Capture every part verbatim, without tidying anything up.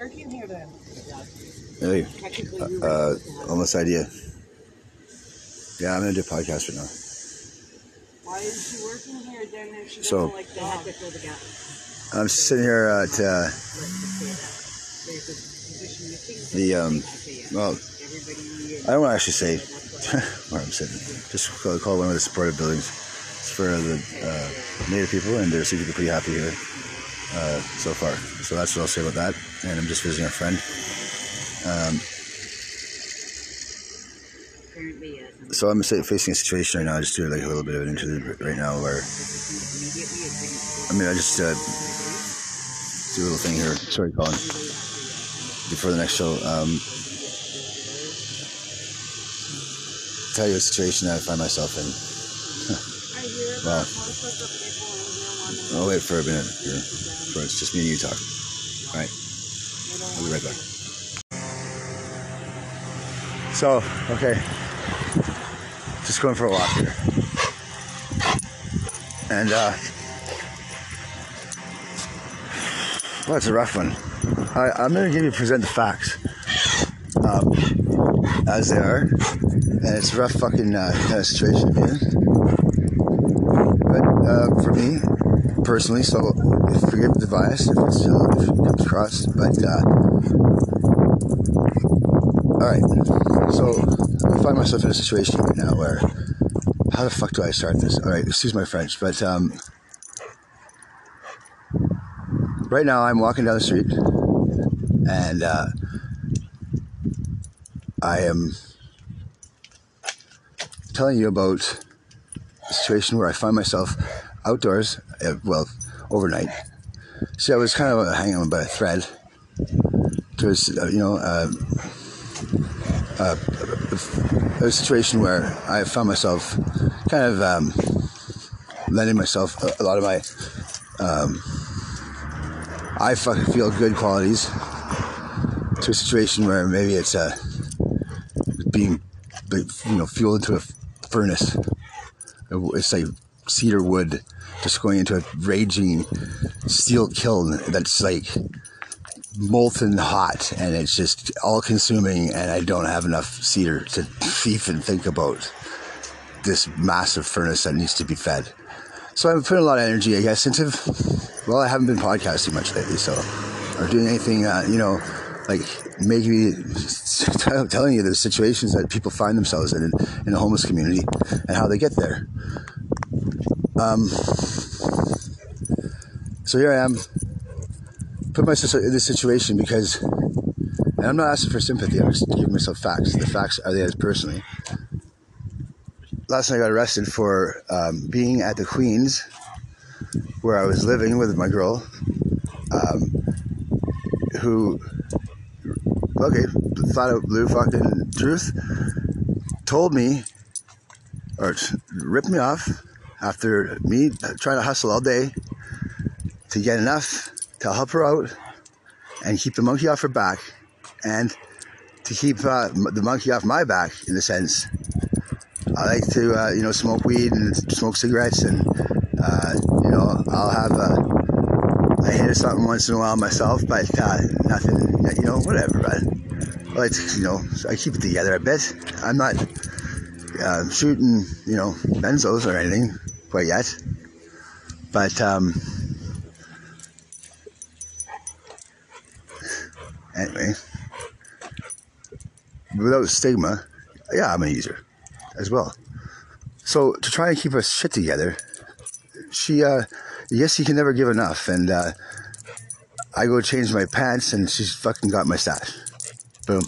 Turkey in here then. Really? Uh, uh, almost idea. Yeah, I'm going to do a podcast right now. Why is she working here then if she so, doesn't like the heck to fill the gap? I'm sitting here at uh, the, um, well, I don't want to actually say where I'm sitting. Just call, call one of the supportive buildings. It's for the uh, Native people, and they're seeming to be pretty happy here uh, so far. So that's what I'll say about that. And I'm just visiting a friend. Um, so I'm facing a situation right now. I just do like a little bit of an interlude right now where, I mean, I just uh, do a little thing here. Sorry, Colin. Before the next show, um, tell you a situation that I find myself in. Wow. I'll wait for a minute here. For it's just me and you talk. All right. I'll be right back. So, okay. Just going for a walk here. And, uh... well, it's a rough one. I, I'm going to give you, present the facts. Um, as they are. And it's a rough fucking uh, kind of situation here. But, uh, for me, personally, so if, forgive the bias if it's still, if it comes across, but, uh... alright. So... I find myself in a situation right now where, how the fuck do I start this? All right, excuse my French, but um, right now I'm walking down the street, and uh, I am telling you about a situation where I find myself outdoors, uh, well, overnight. See, I was kind of hanging on by a thread, because, you know, uh, uh a situation where I found myself kind of um, lending myself a, a lot of my um, I fucking feel good qualities to a situation where maybe it's uh, being, you know, fueled into a furnace. It's like cedar wood just going into a raging steel kiln that's like molten hot, and it's just all-consuming, and I don't have enough cedar to even think about this massive furnace that needs to be fed. So I've put a lot of energy, I guess, into, well, I haven't been podcasting much lately, so, or doing anything, uh, you know, like, maybe telling you the situations that people find themselves in, in the homeless community, and how they get there. Um, so here I am, put myself in this situation because, and I'm not asking for sympathy, I'm just giving myself facts. The facts are there personally. Last night I got arrested for um, being at the Queen's, where I was living with my girl, um, who, okay, thought of blue fucking truth, told me, or ripped me off after me trying to hustle all day to get enough to help her out and keep the monkey off her back, and to keep uh, the monkey off my back, in a sense. I like to, uh, you know, smoke weed and smoke cigarettes, and, uh, you know, I'll have a, I hit or something once in a while myself, but uh, nothing, you know, whatever, man. I like to, you know, I keep it together a bit. I'm not uh, shooting, you know, benzos or anything quite yet, but, um, anyway, without stigma, yeah, I'm an user as well. So to try and keep us shit together, she, uh, yes, you can never give enough. And uh, I go change my pants, and she's fucking got my stash. Boom.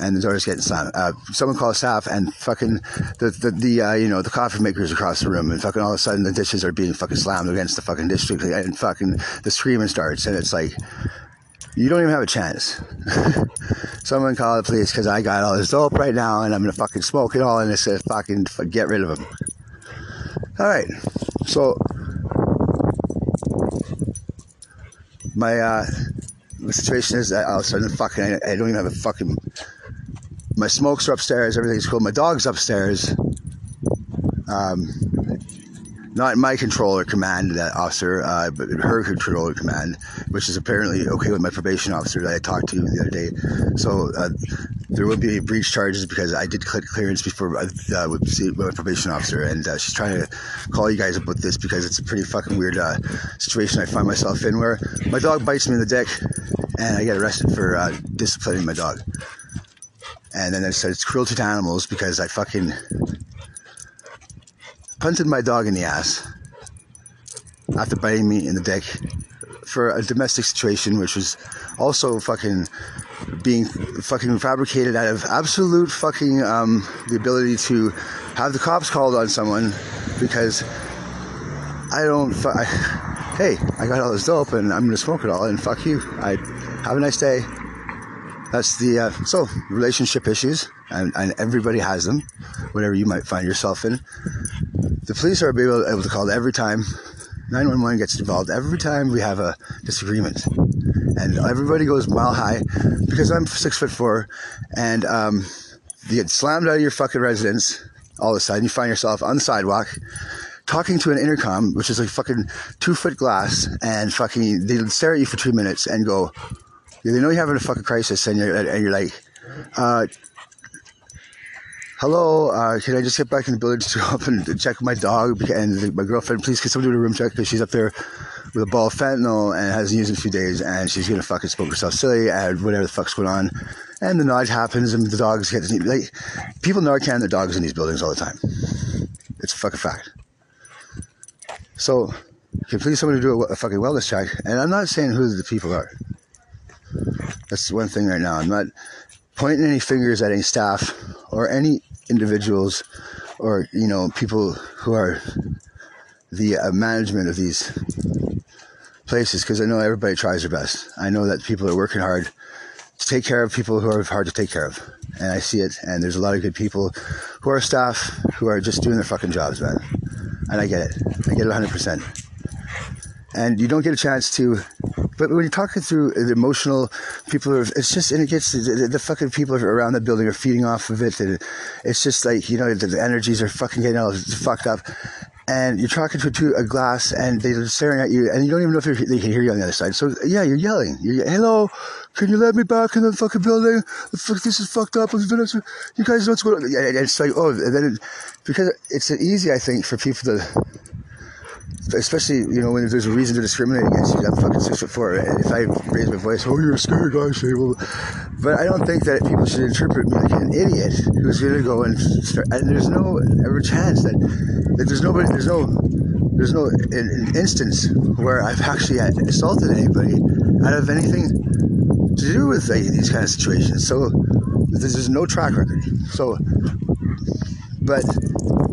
And the door's getting slammed. Uh, someone calls staff, and fucking the the, the uh, you know, the coffee makers across the room, and fucking all of a sudden the dishes are being fucking slammed against the fucking district, and fucking the screaming starts, and it's like, you don't even have a chance. Someone call the police because I got all this dope right now, and I'm going to fucking smoke it all, and it's going to fucking get rid of them. All right. So my uh, situation is that all of a sudden fucking, I, I don't even have a fucking, my smokes are upstairs. Everything's cool. My dog's upstairs. Um, not my controller command, that officer, uh, but her controller command, which is apparently okay with my probation officer that I talked to the other day. So uh, there will be breach charges because I did click clearance before uh, with my probation officer, and uh, she's trying to call you guys about this because it's a pretty fucking weird uh, situation I find myself in, where my dog bites me in the dick and I get arrested for uh, disciplining my dog. And then it said it's cruelty to animals because I fucking punted my dog in the ass after biting me in the dick for a domestic situation, which was also fucking being fucking fabricated out of absolute fucking um, the ability to have the cops called on someone because I don't. Fu- I, hey, I got all this dope and I'm gonna smoke it all and fuck you. I have a nice day. That's the, uh, so, relationship issues, and, and everybody has them, whatever you might find yourself in. The police are able, able to call every time. nine one one gets involved every time we have a disagreement. And everybody goes mile high, because I'm six foot four, and um, you get slammed out of your fucking residence, all of a sudden you find yourself on the sidewalk, talking to an intercom, which is like fucking two foot glass, and fucking, they stare at you for two minutes and go, they know you're having a fucking crisis, and you're and you're like, uh, hello, uh, can I just get back in the building to go up and check my dog and my girlfriend? Please, can someone do a room check because she's up there with a ball of fentanyl and hasn't used it in a few days, and she's gonna fucking smoke herself silly and whatever the fuck's going on. And the nudge happens, and the dogs get like people Narcan their dogs in these buildings all the time. It's a fucking fact. So, can please somebody do a, a fucking wellness check? And I'm not saying who the people are. That's one thing right now. I'm not pointing any fingers at any staff or any individuals or, you know, people who are the uh, management of these places, because I know everybody tries their best. I know that people are working hard to take care of people who are hard to take care of. And I see it, and there's a lot of good people who are staff who are just doing their fucking jobs, man. And I get it. I get it one hundred percent. And you don't get a chance to, but when you're talking through the emotional people, are, it's just, and it gets, the, the fucking people around the building are feeding off of it. And it's just like, you know, the, the energies are fucking getting all fucked up. And you're talking to, to a glass and they're staring at you and you don't even know if they can hear you on the other side. So yeah, you're yelling. You're, hello, can you let me back in the fucking building? The fuck, this is fucked up. You guys know what's going on. And it's like, oh, and then it, because it's easy, I think, for people to, especially, you know, when there's a reason to discriminate against you. I'm fucking six foot four. If I raise my voice, oh, you're a scary guy, Sable. But I don't think that people should interpret me like an idiot who's going to go and start. And there's no ever chance that, that there's nobody, there's no, there's no an, an instance where I've actually assaulted anybody out of anything to do with like, these kind of situations. So there's no track record. So, but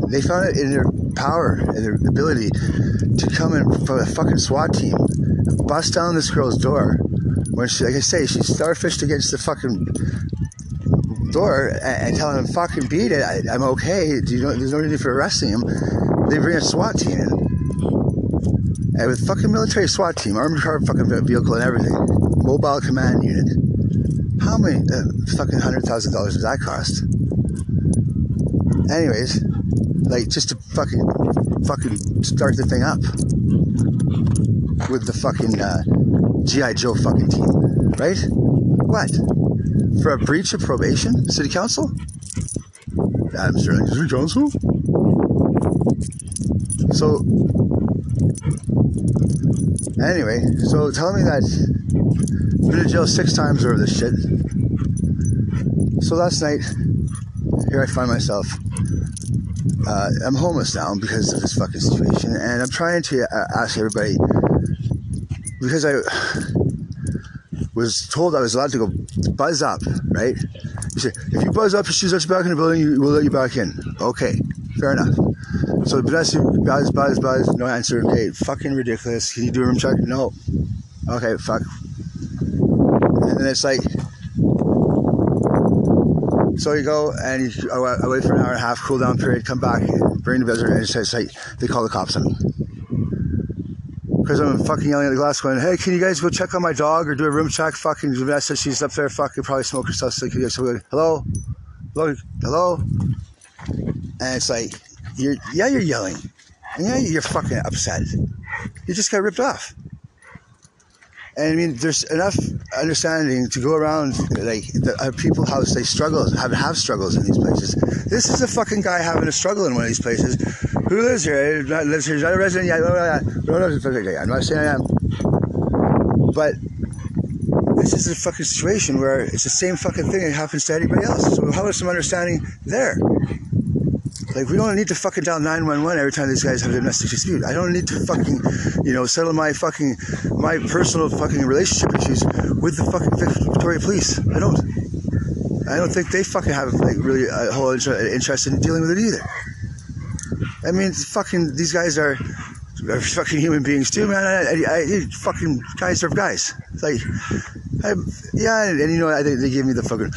they found it in their power and their ability to come in for a fucking SWAT team, bust down this girl's door when she, like I say, she starfished against the fucking door and, and telling him fucking beat it. I, I'm okay. Do you know? There's no need for arresting him. They bring a SWAT team in, and with fucking military SWAT team, armored car, fucking vehicle, and everything, mobile command unit. How many uh, fucking hundred thousand dollars does that cost? Anyways. Like, just to fucking, fucking start the thing up with the fucking uh, G I Joe fucking team, right? What? For a breach of probation? City Council? Adam Sterling, City Council? So, anyway, so tell me that I've been in jail six times over this shit. So last night, here I find myself. Uh, I'm homeless now because of this fucking situation, and I'm trying to uh, ask everybody, because I was told I was allowed to go buzz up, right? You say, if you buzz up, your shoes are back in the building, we'll let you back in. Okay, fair enough. So, bless you, buzz, buzz, buzz, no answer. Okay, fucking ridiculous. Can you do a room check? No. Okay, fuck. And then it's like, so you go and you I wait for an hour and a half, cool down period, come back, bring the visitor, and it's like they call the cops on me because I'm fucking yelling at the glass, going, "Hey, can you guys go check on my dog or do a room check?" Fucking Vanessa, she's up there, fucking probably smoking herself. So you guys go, "Hello, hello, hello," and it's like, "You're yeah, you're yelling, you know, you're fucking upset. You just got ripped off. And I mean, there's enough understanding to go around, like, the, uh, people, how they struggle, have, have struggles in these places. This is a fucking guy having a struggle in one of these places. Who lives here? Not lives here. He's not a resident. Yeah, I'm not saying I am. But this is a fucking situation where it's the same fucking thing that happens to anybody else. So how is some understanding there? Like, we don't need to fucking dial nine one one every time these guys have a domestic dispute. I don't need to fucking, you know, settle my fucking, my personal fucking relationship issues with the fucking Victoria Police. I don't. I don't think they fucking have, like, really a whole interest in dealing with it either. I mean, fucking, these guys are, are fucking human beings too, man. I, I, I fucking, guys are guys. It's like, I, yeah, and, and you know, I think they give me the fucking,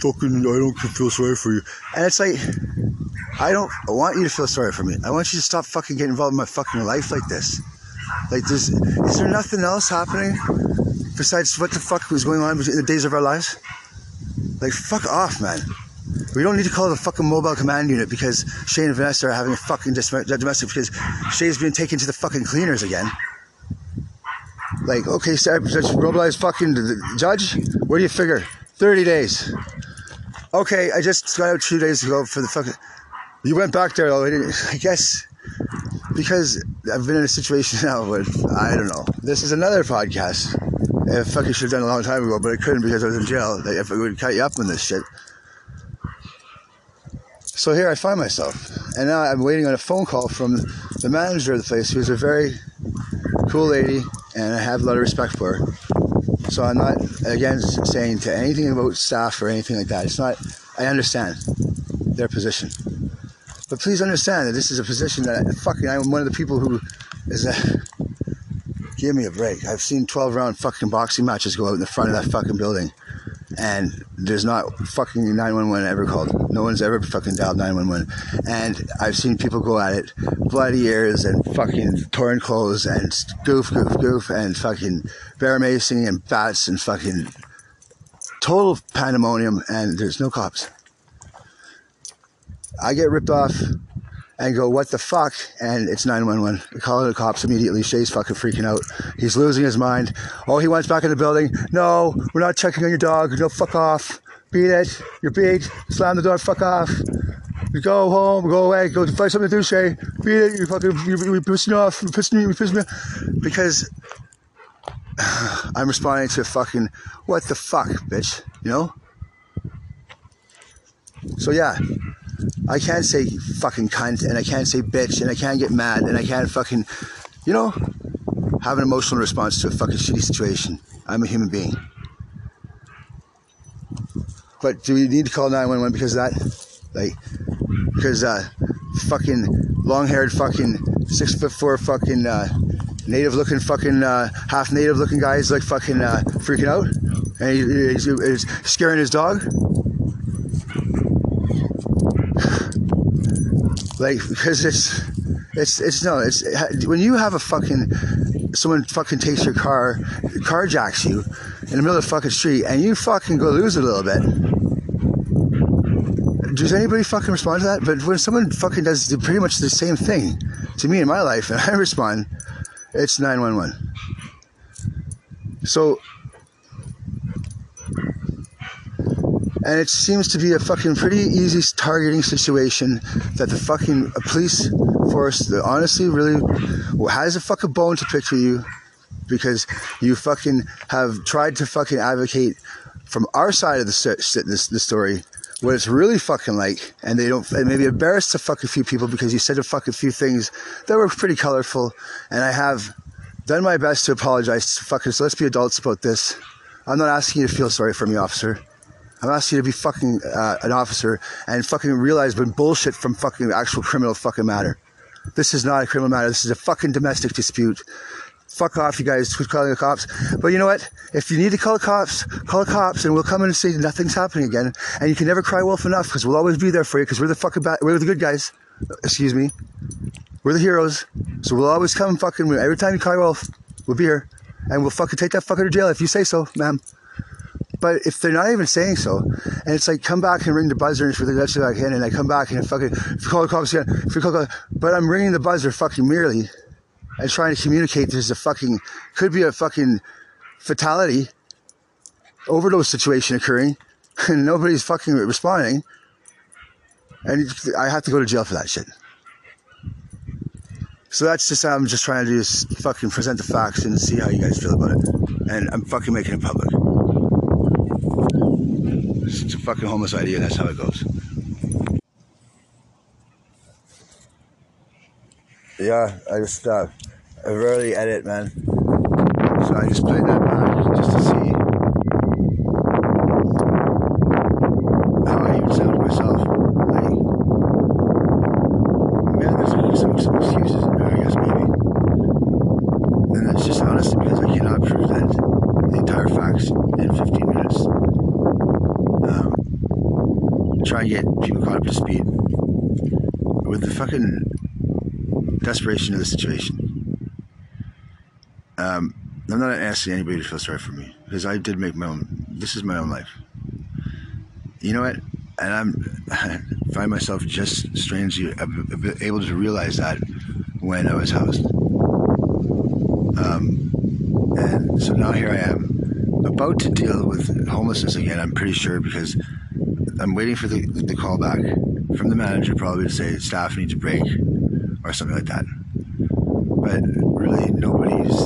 fucking, I don't feel sorry for you. And it's like, I don't want you to feel sorry for me. I want you to stop fucking getting involved in my fucking life like this. Like, there's, is there nothing else happening besides what the fuck was going on in the days of our lives? Like, fuck off, man. We don't need to call the fucking mobile command unit because Shane and Vanessa are having a fucking domestic, because Shane's being taken to the fucking cleaners again. Like, okay, so let's mobilize fucking the judge. What do you figure? thirty days. Okay, I just got out two days ago for the fucking... You went back there, though, I guess, because I've been in a situation now where, I don't know. This is another podcast. I fucking should have done it a long time ago, but I couldn't because I was in jail. If I would cut you up on this shit. So here I find myself. And now I'm waiting on a phone call from the manager of the place, who's a very cool lady, and I have a lot of respect for her. So I'm not, again, saying to anything about staff or anything like that. It's not, I understand their position. But please understand that this is a position that I, fucking I'm one of the people who is a... Give me a break. I've seen twelve round fucking boxing matches go out in the front of that fucking building. And there's not fucking nine one one ever called. No one's ever fucking dialed nine one one. And I've seen people go at it. Bloody ears and fucking torn clothes and goof, goof, goof. And fucking bear macing and bats and fucking total pandemonium. And there's no cops. I get ripped off and go, what the fuck? And it's nine one one. We call the cops immediately. Shay's fucking freaking out. He's losing his mind. Oh, he wants back in the building. No, we're not checking on your dog. No, fuck off. Beat it. You're beat. Slam the door. Fuck off. You go home. Go away. Go find something to do, Shay. Beat it. You're fucking, you're, you're pissing me off. You're pissing me, you're pissing me off. Because I'm responding to fucking, what the fuck, bitch? You know? So, yeah. I can't say fucking cunt, and I can't say bitch, and I can't get mad, and I can't fucking, you know, have an emotional response to a fucking shitty situation. I'm a human being. But do we need to call nine one one because of that? Like, because uh, fucking long-haired fucking six foot four fucking uh, native-looking fucking uh, half-native-looking guys like fucking uh, freaking out? And he, he's, he's scaring his dog? Like, because it's, it's, it's, no, it's, when you have a fucking, someone fucking takes your car, carjacks you in the middle of the fucking street, and you fucking go lose it a little bit. Does anybody fucking respond to that? But when someone fucking does pretty much the same thing to me in my life, and I respond, it's nine one one. So, and it seems to be a fucking pretty easy targeting situation that the fucking police force that honestly really has a fucking bone to pick with you, because you fucking have tried to fucking advocate from our side of the, this, the story what it's really fucking like, and they don't, and maybe embarrassed a fucking few people because you said a fucking few things that were pretty colorful, and I have done my best to apologize to fucking, so let's be adults about this. I'm not asking you to feel sorry for me, officer. I'm asking you to be fucking uh, an officer and fucking realize when bullshit from fucking actual criminal fucking matter. This is not a criminal matter. This is a fucking domestic dispute. Fuck off, you guys. Quit calling the cops. But you know what? If you need to call the cops, call the cops, and we'll come in and say nothing's happening again. And you can never cry wolf enough, because we'll always be there for you, because we're the fucking ba- we're the good guys. Excuse me. We're the heroes. So we'll always come fucking, every time you cry wolf, we'll be here. And we'll fucking take that fucker to jail if you say so, ma'am. But if they're not even saying so, and it's like, come back and ring the buzzer, and it's really literally like, in, and I come back and I fucking, if you call the cops again, if you call the cops, but I'm ringing the buzzer fucking merely and trying to communicate there's a fucking, could be a fucking fatality, overdose situation occurring, and nobody's fucking responding, and I have to go to jail for that shit. So that's just, I'm just trying to do is fucking present the facts and see how you guys feel about it. And I'm fucking making it public. It's a fucking homeless idea, and that's how it goes. Yeah, I just, uh, I rarely edit, man. So I just played that back just to see how I even sound to myself. Like, man, there's some, some, some excuses in there, I guess, maybe. And that's just honest, because I cannot prove that the entire facts in fifteen minutes. Um, try and get people caught up to speed with the fucking desperation of the situation. Um, I'm not asking anybody to feel sorry for me, because I did make my own, this is my own life. You know what? And I'm, I find myself just strangely able to realize that when I was housed. Um, and so now here I am, about to deal with homelessness again, I'm pretty sure, because I'm waiting for the, the call back from the manager probably to say, staff needs a break, or something like that. But really, nobody's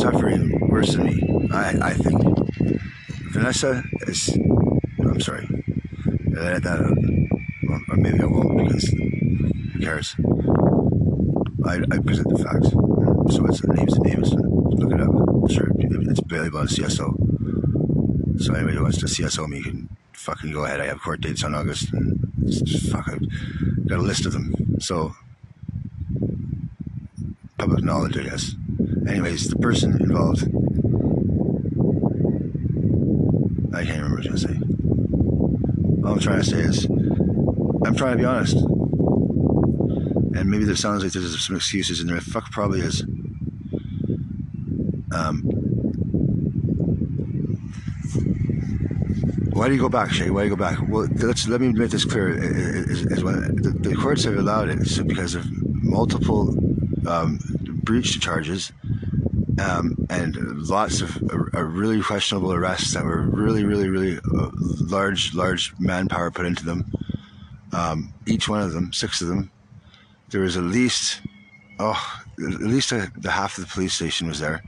suffering worse than me, I, I think. Vanessa is, I'm sorry, I let that out, or maybe I won't, because who cares? I, I present the facts, so it's the names and names, look it up, I'm sure, it's barely about a C S O. So anybody who wants to C S O me can fucking go ahead, I have court dates on August, and just fuck, I've got a list of them. So, public knowledge, I guess. Anyways, the person involved, I can't remember what I was going to say. All I'm trying to say is, I'm trying to be honest. And maybe there sounds like there's some excuses in there. Fuck, probably is. Um, Why do you go back, Shay? Why do you go back? Well, let's, let me make this clear. Is, is, is when the, the courts have allowed it so because of multiple um, breach charges um, and lots of uh, really questionable arrests that were really, really, really uh, large, large manpower put into them. Um, each one of them, six of them, there was at least, oh, at least a, the half of the police station was there.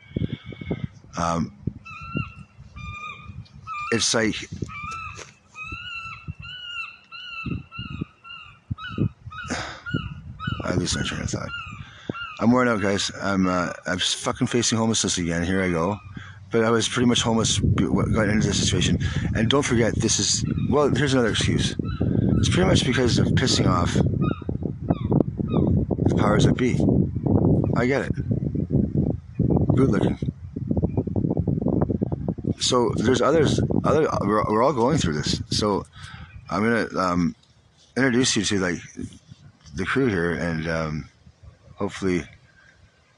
Um, it's like... At least I'm trying to thought. I'm worn out, guys. I'm uh, I'm fucking facing homelessness again. Here I go. But I was pretty much homeless, got into this situation. And don't forget, this is, well, here's another excuse. It's pretty much because of pissing off the powers that be. I get it. Good looking. So there's others. Other we're, we're all going through this. So I'm gonna um, introduce you to like. the crew here, and um, hopefully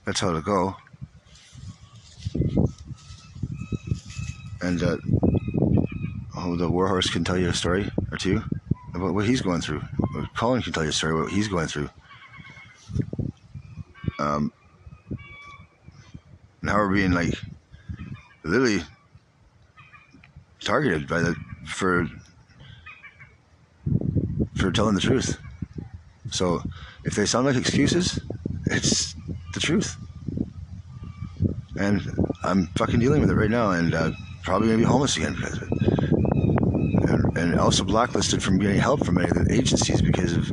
that's how it'll go. And uh, oh, the warhorse can tell you a story or two about what he's going through. Colin can tell you a story about what he's going through. Um, now we're being like literally targeted by the for for telling the truth. So, if they sound like excuses, it's the truth. And I'm fucking dealing with it right now, and uh, probably going to be homeless again because of it. And, and also blacklisted from getting help from many of the agencies because of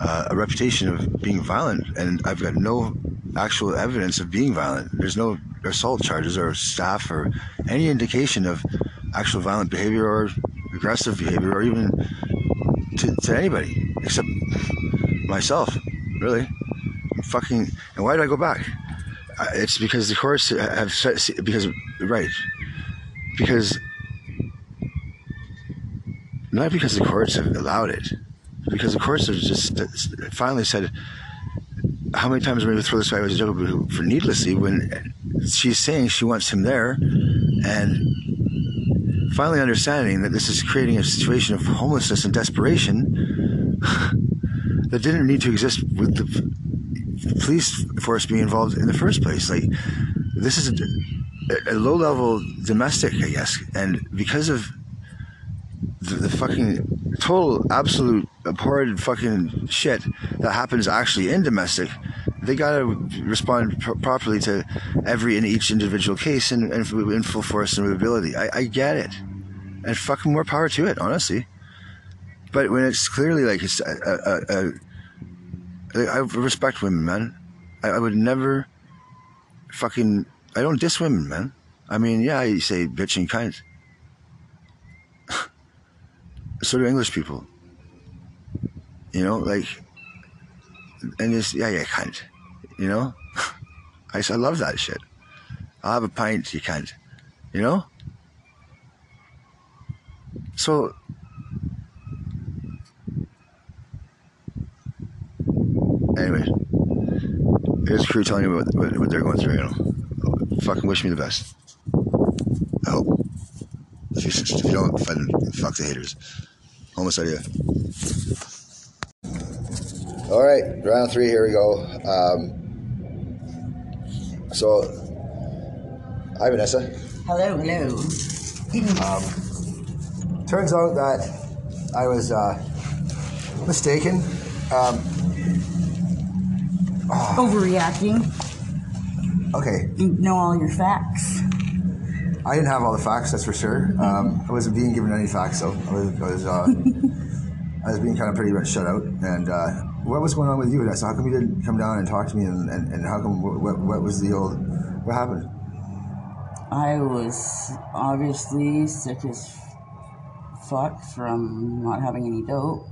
uh, a reputation of being violent. And I've got no actual evidence of being violent. There's no assault charges or staff or any indication of actual violent behavior or aggressive behavior or even to, to anybody except... myself, really. I'm fucking. And why do I go back? Uh, it's because the courts have set. Because right. Because not because the courts have allowed it. Because the courts have just finally said, how many times are we going to throw this guy as a joke for needlessly when she's saying she wants him there, and Finally understanding that this is creating a situation of homelessness and desperation that didn't need to exist with the police force being involved in the first place. Like, this is a, a low-level domestic, I guess, and because of the, the fucking total, absolute, abhorrent fucking shit that happens actually in domestic, they gotta respond pro- properly to every and each individual case in, in, in full force and mobility. I, I get it, and fucking more power to it, honestly. But when it's clearly like it's a, a, a, a, I respect women, man. I, I would never fucking. I don't diss women, man. I mean, yeah, I say bitch and cunt. So do English people. You know, like, and it's, yeah, yeah, cunt. You know? I I love that shit. I'll have a pint, you cunt. You know? So, anyways, here's the crew telling you what, what, what they're going through, you know? Fucking wish me the best. I hope. If you, if you don't, fuck the haters. Homeless idea. All right, round three, here we go. Um, so, hi, Vanessa. Hello, hello. Um, turns out that I was uh, mistaken. Um, oh. Overreacting. Okay. You know all your facts. I didn't have all the facts, that's for sure. Um, I wasn't being given any facts, though. I was, I was, uh, I was being kind of pretty much shut out, and... Uh, what was going on with you, Vanessa? How come you didn't come down and talk to me? And, and, and how come? What, what was the old? What happened? I was obviously sick as fuck from not having any dope,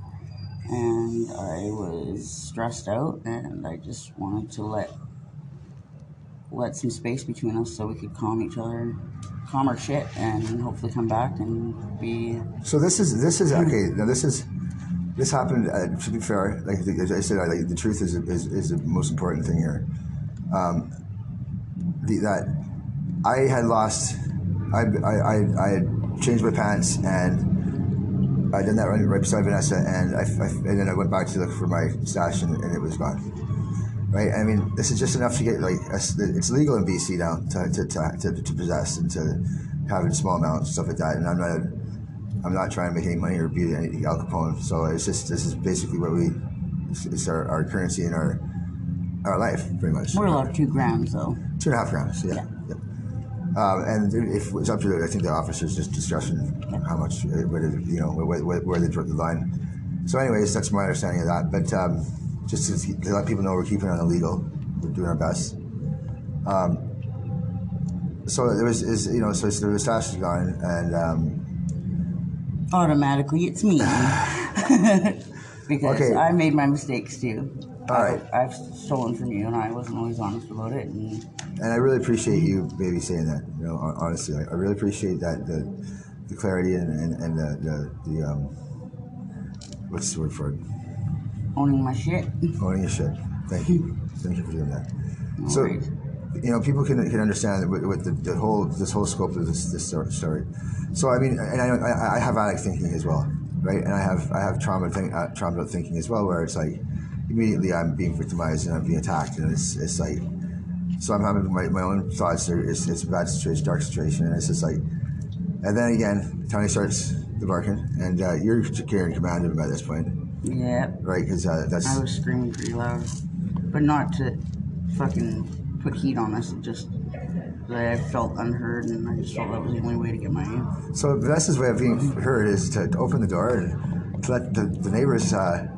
and I was stressed out, and I just wanted to let let some space between us so we could calm each other, calm our shit, and hopefully come back and be. So this is this is okay. Now this is. This happened, uh, to be fair, like as I said, I, like, the truth is, is is the most important thing here. Um, the, that I had lost, I, I, I had changed my pants, and I done that right, right beside Vanessa, and I, I, and then I went back to look for my stash, and, and it was gone. Right? I mean, this is just enough to get, like, it's legal in B C now to to, to, to, to possess and to have in small amounts and stuff like that, and I'm not a, I'm not trying to make any money or be any Al Capone. So it's just, this is basically what we, it's our, our currency in our our life, pretty much. We're allowed two grams, though. Two and a half grams, yeah. yeah. yeah. Um, and if it's up to, the, I think the officer's just discussion yeah. how much, where the, you know, where, where, where they draw the line. So anyways, that's my understanding of that. But um, just to, to let people know we're keeping it on the legal. We're doing our best. Um, so there was, is, you know, so, so the stash is gone, and... Um, automatically, it's me. Because okay. I made my mistakes too. All I, right. I've stolen from you, and I wasn't always honest about it. And, and I really appreciate you, baby, saying that. You know, honestly, I, I really appreciate that the, the clarity and and, and the, the the um what's the word for it? Owning my shit. Owning your shit. Thank you. Thank you for doing that. No so, worries. You know, people can can understand with, with the, the whole this whole scope of this this story. So I mean, and I I have addict thinking as well, right? And I have I have trauma think, uh, trauma thinking as well, where it's like immediately I'm being victimized and I'm being attacked, and it's it's like so I'm having my, my own thoughts. It's it's a bad situation, dark situation, and it's just like, and then again, Tony starts the barking, and uh, you're carrying command of him by this point. Yeah. Right, because uh, that's. I was screaming pretty loud, but not to fucking. Put heat on us. It just I felt unheard, and I just felt that was the only way to get my aim. So Vanessa's way of being heard is to open the door and to let the, the neighbors. Uh...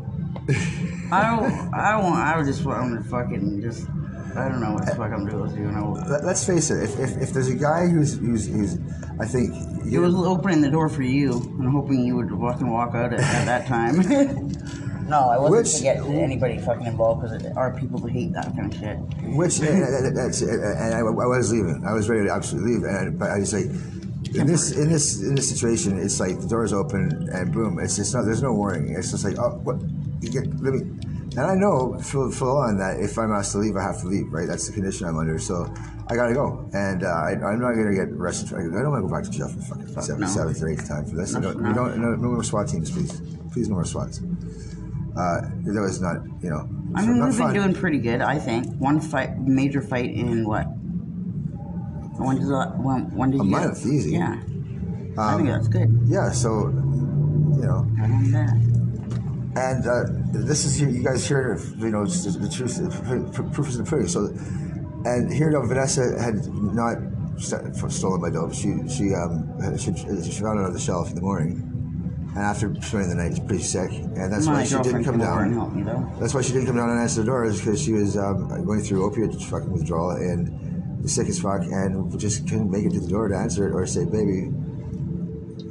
I don't, I want I just want to fucking just I don't know what the fuck I'm doing. I Let's face it. If, if if there's a guy who's who's, who's I think it was opening the door for you and hoping you would fucking walk out at, at that time. No, I wasn't which, to get anybody fucking involved because there are people who hate that kind of shit. Which, and, that's, and I, I was leaving. I was ready to absolutely leave. And, but I was like, in this, in this, in this situation, it's like the door's open and boom. It's just not. There's no warning. It's just like, oh, what? You get, let me. And I know full, full on that if I'm asked to leave, I have to leave, right? That's the condition I'm under. So I gotta go, and uh, I, I'm not gonna get arrested. I don't wanna go back to jail for fucking seventh no. or eighth time for this. No, no, no, we don't, no, no more SWAT teams, please. Please, no more SWATs. Uh, that was not, you know. I mean, we've fun. been doing pretty good, I think. One fight, major fight in what? When did the, when, when did a you month, get? Easy. Yeah, um, I think that's good. Yeah, so you know. I don't know that. And uh, this is, you guys hear, you know, the, the truth, the proof is in the pudding. So, and here, though, Vanessa had not st stolen my dope. She she um she, she found it on the shelf in the morning, and after spending the night, she's pretty sick, and that's my why she didn't come down. And help me, that's why she didn't come down and answer the door, is because she was um, going through opiate fucking withdrawal and sick as fuck, and just couldn't make it to the door to answer it or say, baby,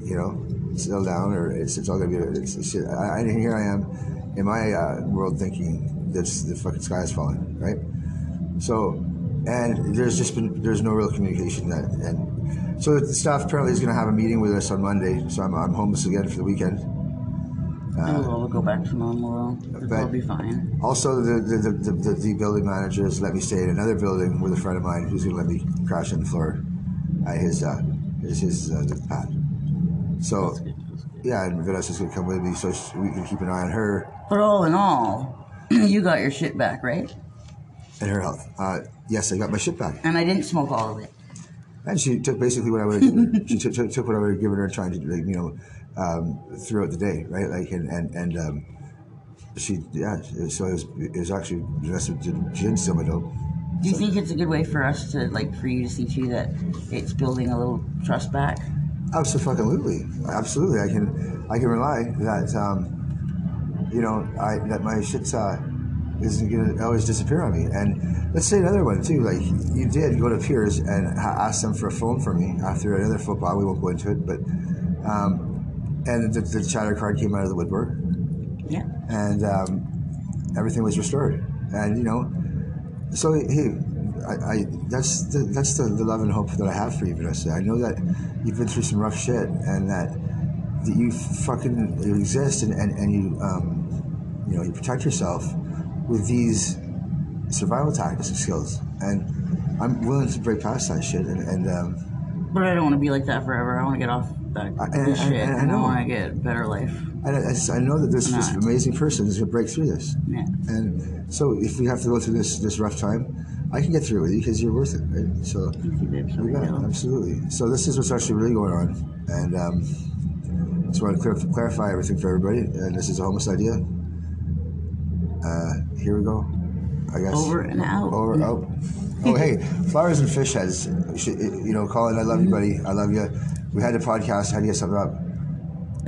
you know. Settle down, or it's, it's all gonna be. It's, it's, I, I here I am, in my uh, world, thinking that the fucking sky is falling, right? So, and there's just been there's no real communication that, and so the staff apparently is gonna have a meeting with us on Monday. So I'm I'm homeless again for the weekend. Uh, we'll go back tomorrow. We'll be fine. Also, the the, the the the building manager has let me stay in another building with a friend of mine who's gonna let me crash on the floor at his uh, his his uh, pad. So, that's good, that's good. Yeah, and Vanessa's going to come with me so we can keep an eye on her. But all in all, you got your shit back, right? And her health. Uh, yes, I got my shit back. And I didn't smoke all of it. And she took basically what I would have she took, took what I would have given her, trying to, like, you know, um, throughout the day, right? Like, and, and, and um, she, yeah, so it was, it was actually, Vanessa did, she didn't steal my dope. Do you so. think it's a good way for us to, like, for you to see, too, that it's building a little trust back? Absolutely, absolutely. I can, I can rely that, um, you know, I that my shit's uh, isn't gonna always disappear on me. And let's say another one too. Like, you did go to Piers and ask them for a phone for me after another football. We won't go into it, but um, and the, the chatter card came out of the woodwork. Yeah. And um, everything was restored. And you know, so hey. I, I that's the, that's the, the love and hope that I have for you, Vanessa. I know that you've been through some rough shit, and that that you fucking you exist, and and, and you um, you know, you protect yourself with these survival tactics and skills. And I'm willing to break past that shit. And, and um, but I don't want to be like that forever. I want to get off that I, and, shit. And, and, and I, I want to get a better life. And I, I know that there's this amazing person who's gonna break through this. Yeah. And so if we have to go through this this rough time, I can get through with you because you're worth it, right? So, yeah, absolutely. So this is what's actually really going on, and um, just want to clar clarify everything for everybody. And this is a homeless idea. Uh, here we go. I guess over and out. Over and out. Oh, hey, flowers and fish heads. You know, Colin, I love you, buddy. I love you. We had a podcast. How do you get something up?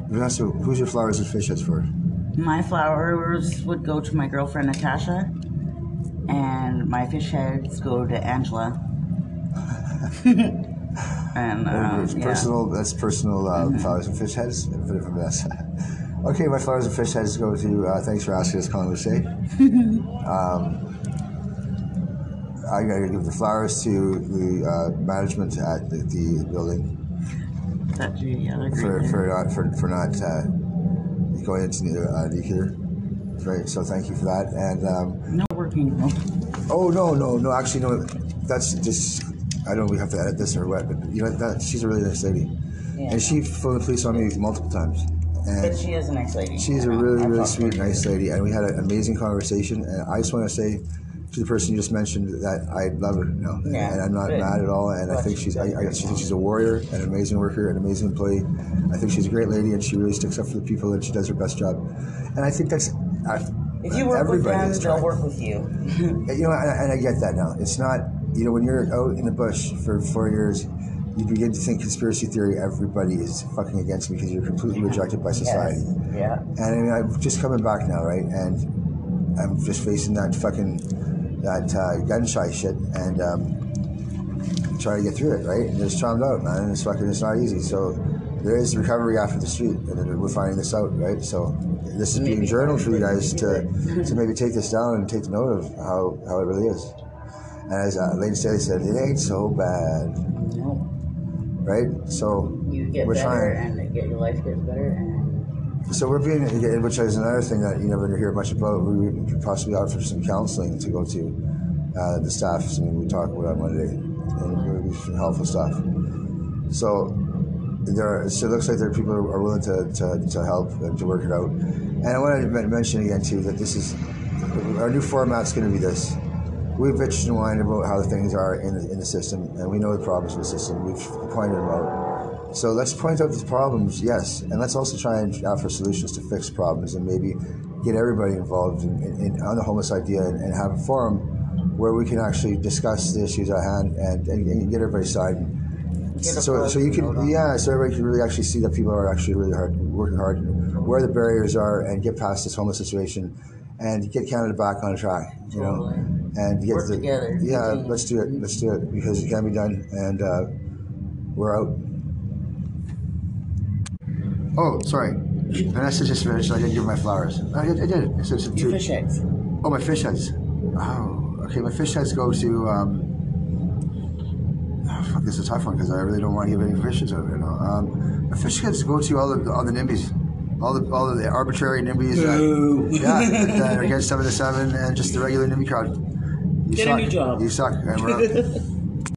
Vanessa, who's your flowers and fish heads for? My flowers would go to my girlfriend Natasha. And my fish heads go to Angela. And um, personal, yeah. That's personal uh, mm-hmm. flowers and fish heads. Okay, my flowers and fish heads go to, uh, thanks for asking us, Colin Lucey. um I gotta give the flowers to the uh, management at the, the building. That you, yeah, for, for not for, for not uh, going into uh, nuclear. Right, so thank you for that. And um, no working. Oh no, no, no. Actually, no. That's just. I don't know if we have to edit this or what, but you know that she's a really nice lady, yeah, and she phoned the police on me multiple times. And but she is a nice lady. She's a really, really sweet, nice lady, and we had an amazing conversation. And I just want to say to the person you just mentioned that I love her. No, yeah, and, and I'm not good. mad at all. And well, I think she's, she's I, I she thinks she's a warrior, an amazing worker, an amazing employee. I think she's a great lady, and she really sticks up for the people, and she does her best job. And I think that's. I've, if you work with them, they'll work with you. You know, and, and I get that now. It's not, you know, when you're out in the bush for four years, you begin to think conspiracy theory. Everybody is fucking against me because you're completely rejected by society. Yes. Yeah. And I mean, I'm just coming back now, right? And I'm just facing that fucking that uh, gun shy shit and um, trying to get through it, right? And it's charmed out, man. And it's fucking, it's not easy. So. There is recovery after the street, and we're finding this out, right? So this is maybe being journaled for you guys to, to maybe take this down and take note of how, how it really is. And as uh, Lane Staley said, it ain't so bad. No. Right? So you get we're better trying. and get, your life gets better. And so we're being, which is another thing that you never hear much about. We would possibly offer some counseling to go to uh, the staff. I mean, we talk about it on Monday. and really some helpful stuff. So there, so it looks like there are people who are willing to, to, to help and to work it out. And I want to mention again too that this is our new format's going to be this. We've bitched and whined about how the things are in the, in the system, and we know the problems in the system. We've pointed them out. So let's point out the problems, yes, and let's also try and offer solutions to fix problems and maybe get everybody involved in, in, in, on the homeless idea and, and have a forum where we can actually discuss the issues at hand and, and, and get everybody's side. So, so you can, yeah, so everybody can really actually see that people are actually really hard, working hard, where the barriers are, and get past this homeless situation and get Canada back on track, you know. And get Work the, together. Yeah, mm-hmm. let's do it. Let's do it because it can be done, and uh, we're out. Oh, sorry. And I said just finished. I didn't give my flowers. I did. I did. I said, Your two. fish heads. Oh, my fish heads. Oh, okay. My fish heads go to. Um, oh, fuck, this is a tough one because I really don't want to give any questions over it. No. Um, my fish heads go to all the all the NIMBYs. All the all the arbitrary NIMBYs that, yeah, that are against seven to seven and just the regular NIMBY crowd. You Get suck. a new job. You suck. And we're